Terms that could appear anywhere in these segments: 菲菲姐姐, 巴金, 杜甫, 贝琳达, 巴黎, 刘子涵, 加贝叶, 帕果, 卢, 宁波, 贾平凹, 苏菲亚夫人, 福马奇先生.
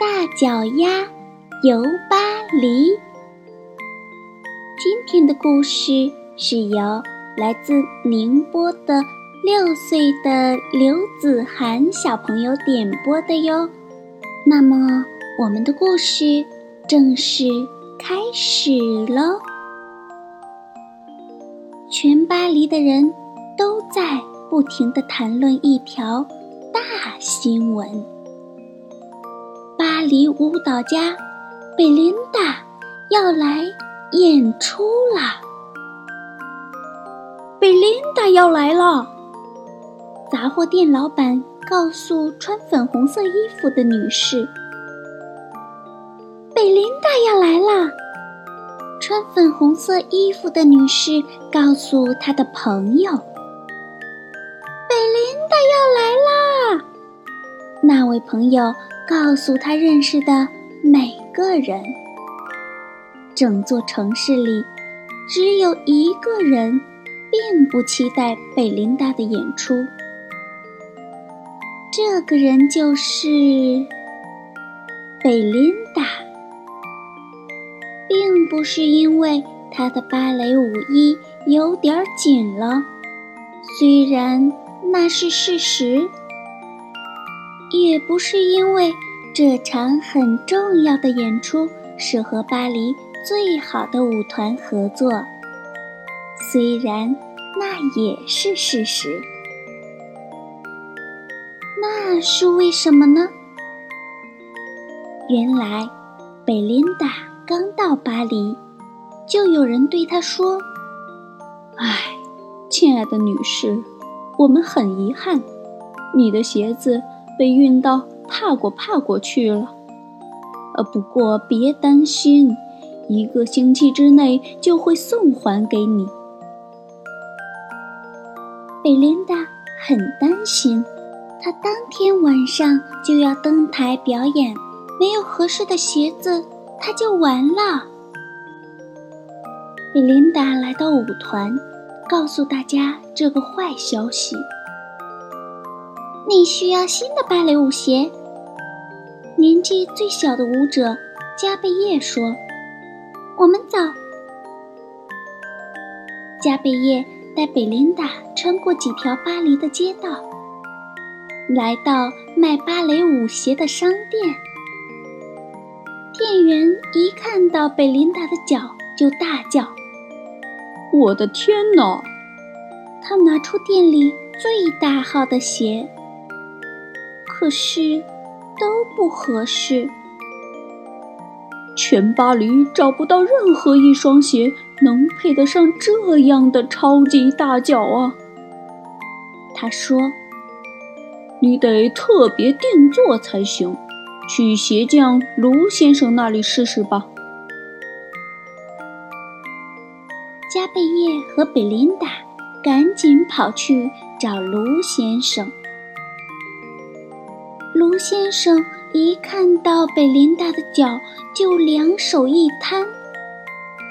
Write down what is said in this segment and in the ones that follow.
大脚丫游巴黎。今天的故事是由来自宁波的6岁的刘子涵小朋友点播的哟。那么我们的故事正式开始喽。全巴黎的人都在不停地谈论一条大新闻。巴黎舞蹈家贝琳达要来演出了，贝琳达要来了！杂货店老板告诉穿粉红色衣服的女士，贝琳达要来了！穿粉红色衣服的女士告诉她的朋友，贝琳达要来啦！那位朋友告诉他认识的每个人，整座城市里只有一个人并不期待贝琳达的演出，这个人就是贝琳达，并不是因为她的芭蕾舞衣有点紧了，虽然那是事实，也不是因为这场很重要的演出是和巴黎最好的舞团合作，虽然那也是事实。那是为什么呢？原来贝琳达刚到巴黎，就有人对她说，哎，亲爱的女士，我们很遗憾，你的鞋子被运到帕果去了，不过别担心，1个星期之内就会送还给你。贝琳达很担心，她当天晚上就要登台表演，没有合适的鞋子，她就完了。贝琳达来到舞团，告诉大家这个坏消息。你需要新的芭蕾舞鞋。年纪最小的舞者加贝叶说，我们走。加贝叶带贝琳达穿过几条巴黎的街道，来到卖芭蕾舞鞋的商店。店员一看到贝琳达的脚就大叫，我的天哪！他拿出店里最大号的鞋，可是都不合适，全巴黎找不到任何一双鞋能配得上这样的超级大脚啊！他说，你得特别定做才行，去鞋匠卢先生那里试试吧。加贝叶和贝琳达赶紧跑去找卢先生。卢先生一看到贝琳达的脚就2手一摊，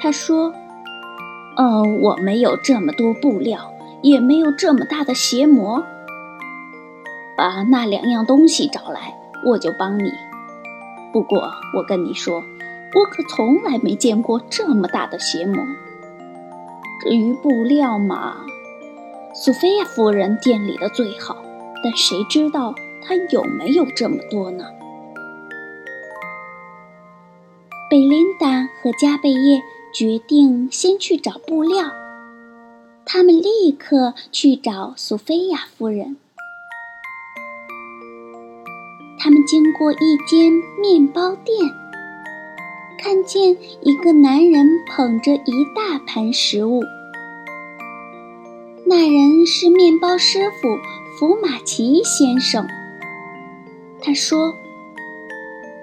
他说，我没有这么多布料，也没有这么大的鞋模，把那2样东西找来，我就帮你。不过我跟你说，我可从来没见过这么大的鞋模。至于布料嘛，苏菲亚夫人店里的最好，但谁知道他有没有这么多呢？贝琳达和加贝叶决定先去找布料，他们立刻去找苏菲亚夫人。他们经过一间面包店，看见一个男人捧着一大盘食物，那人是面包师傅福马奇先生。他说：“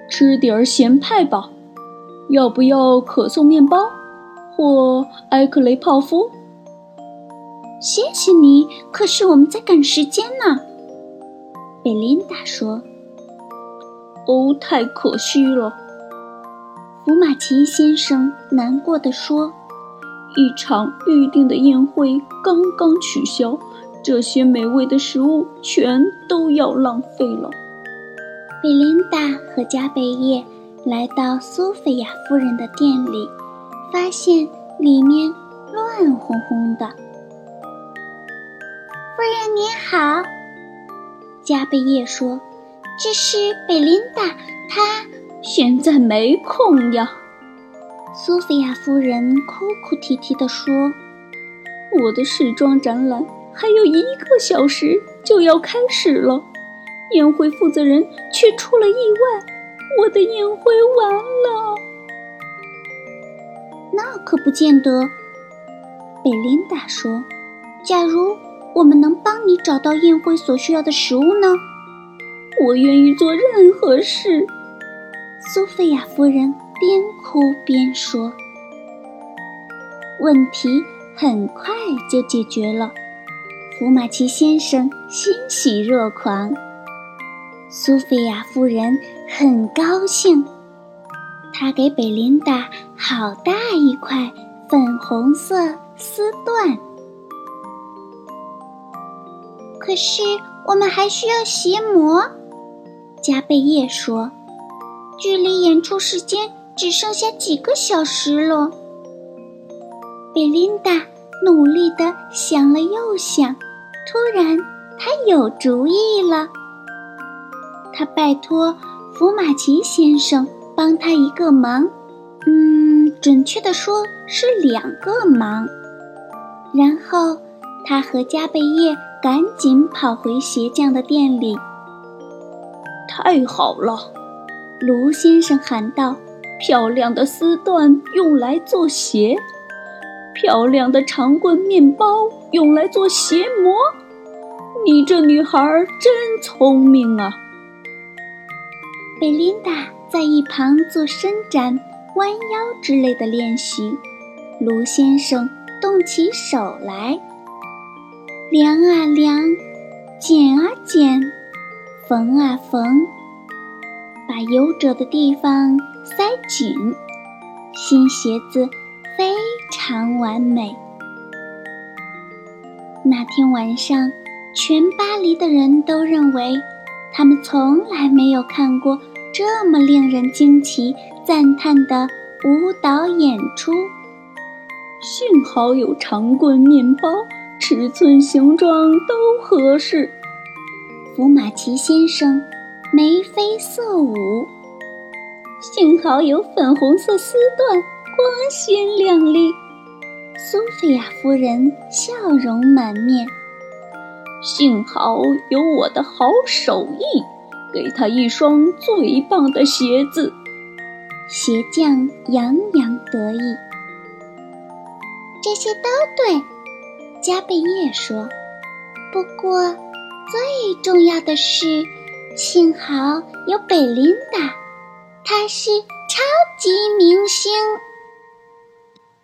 吃点儿咸派吧，要不要可颂面包或埃克雷泡芙？”谢谢你，可是我们在赶时间呢。贝琳达说。哦，太可惜了，福马奇先生难过地说，一场预定的宴会刚刚取消，这些美味的食物全都要浪费了。贝琳达和加贝叶来到苏菲亚夫人的店里，发现里面乱哄哄的。夫人您好，加贝叶说，这是贝琳达，她现在没空呀。苏菲亚夫人哭哭啼啼地说，我的时装展览还有1个小时就要开始了，宴会负责人却出了意外，我的宴会完了。那可不见得，贝琳达说，假如我们能帮你找到宴会所需要的食物呢？我愿意做任何事。苏菲亚夫人边哭边说。问题很快就解决了，福马奇先生欣喜若狂，苏菲亚夫人很高兴，她给贝琳达好大一块粉红色丝缎。可是我们还需要鞋模，加贝叶说，距离演出时间只剩下几个小时了。贝琳达努力地想了又想，突然她有主意了，她拜托福马奇先生帮她一个忙，准确地说是2个忙。然后她和加贝叶赶紧跑回鞋匠的店里。太好了，卢先生喊道，漂亮的丝缎用来做鞋，漂亮的长棍面包用来做鞋模，你这女孩真聪明啊。贝琳达在一旁做伸展、弯腰之类的练习，卢先生动起手来，量啊量，剪啊剪，缝啊缝，把有褶的地方塞紧，新鞋子非常完美。那天晚上，全巴黎的人都认为，他们从来没有看过这么令人惊奇、赞叹的舞蹈演出。幸好有长棍面包，尺寸形状都合适，福马奇先生眉飞色舞。幸好有粉红色丝缎，光鲜亮丽，苏菲亚夫人笑容满面。幸好有我的好手艺，给她一双最棒的鞋子，鞋匠洋洋得意。这些都对，加贝叶说，不过最重要的是，幸好有贝琳达，她是超级明星。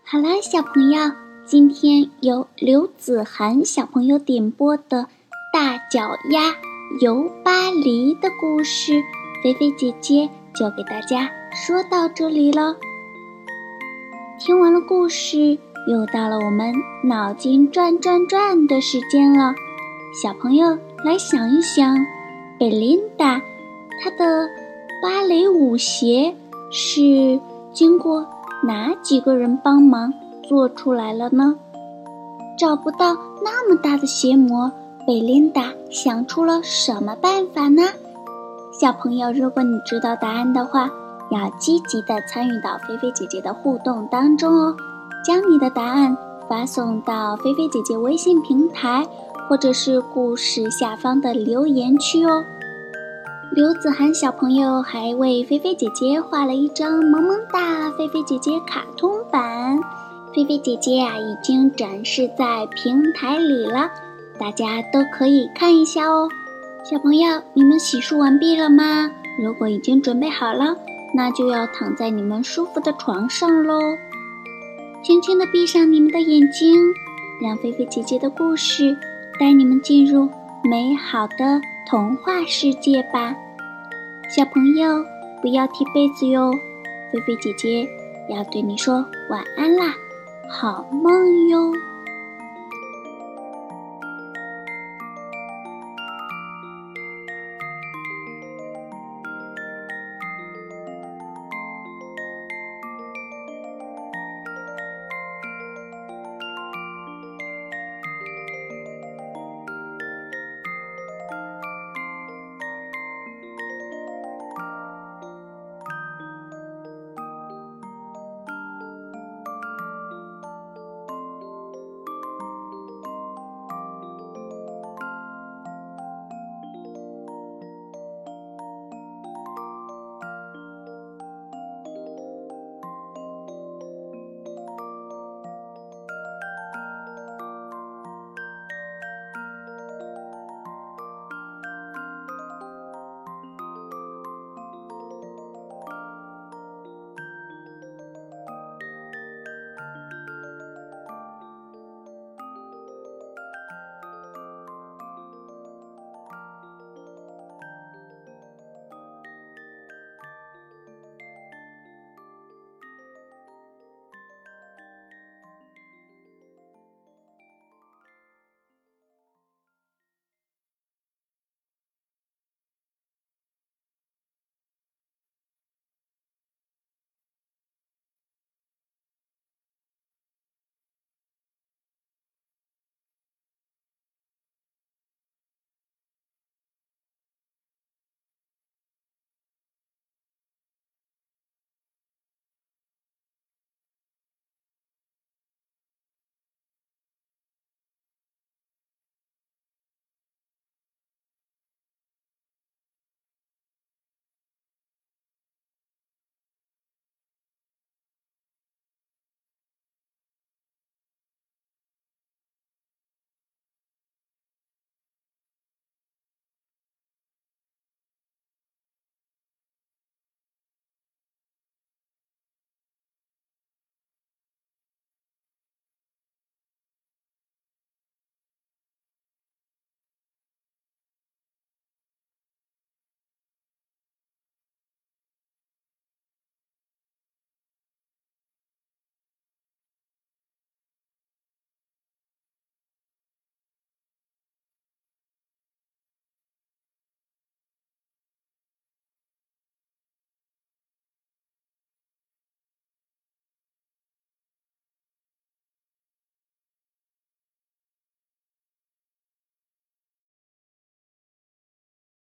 好了，小朋友，今天由刘子涵小朋友点播的大脚丫游巴黎的故事，菲菲姐姐就给大家说到这里了。听完了故事，又到了我们脑筋转转转的时间了，小朋友来想一想，贝琳达她的芭蕾舞鞋是经过哪几个人帮忙做出来了呢？找不到那么大的鞋模，贝琳达想出了什么办法呢？小朋友，如果你知道答案的话，要积极地参与到菲菲姐姐的互动当中哦。将你的答案发送到菲菲姐姐微信平台，或者是故事下方的留言区哦。刘子涵小朋友还为菲菲姐姐画了一张萌萌哒菲菲姐姐卡通版，菲菲姐姐已经展示在平台里了，大家都可以看一下哦。小朋友，你们洗漱完毕了吗？如果已经准备好了，那就要躺在你们舒服的床上咯。轻轻地闭上你们的眼睛，让菲菲姐姐的故事带你们进入美好的童话世界吧。小朋友，不要踢被子哟，菲菲姐姐要对你说晚安啦，好梦哟。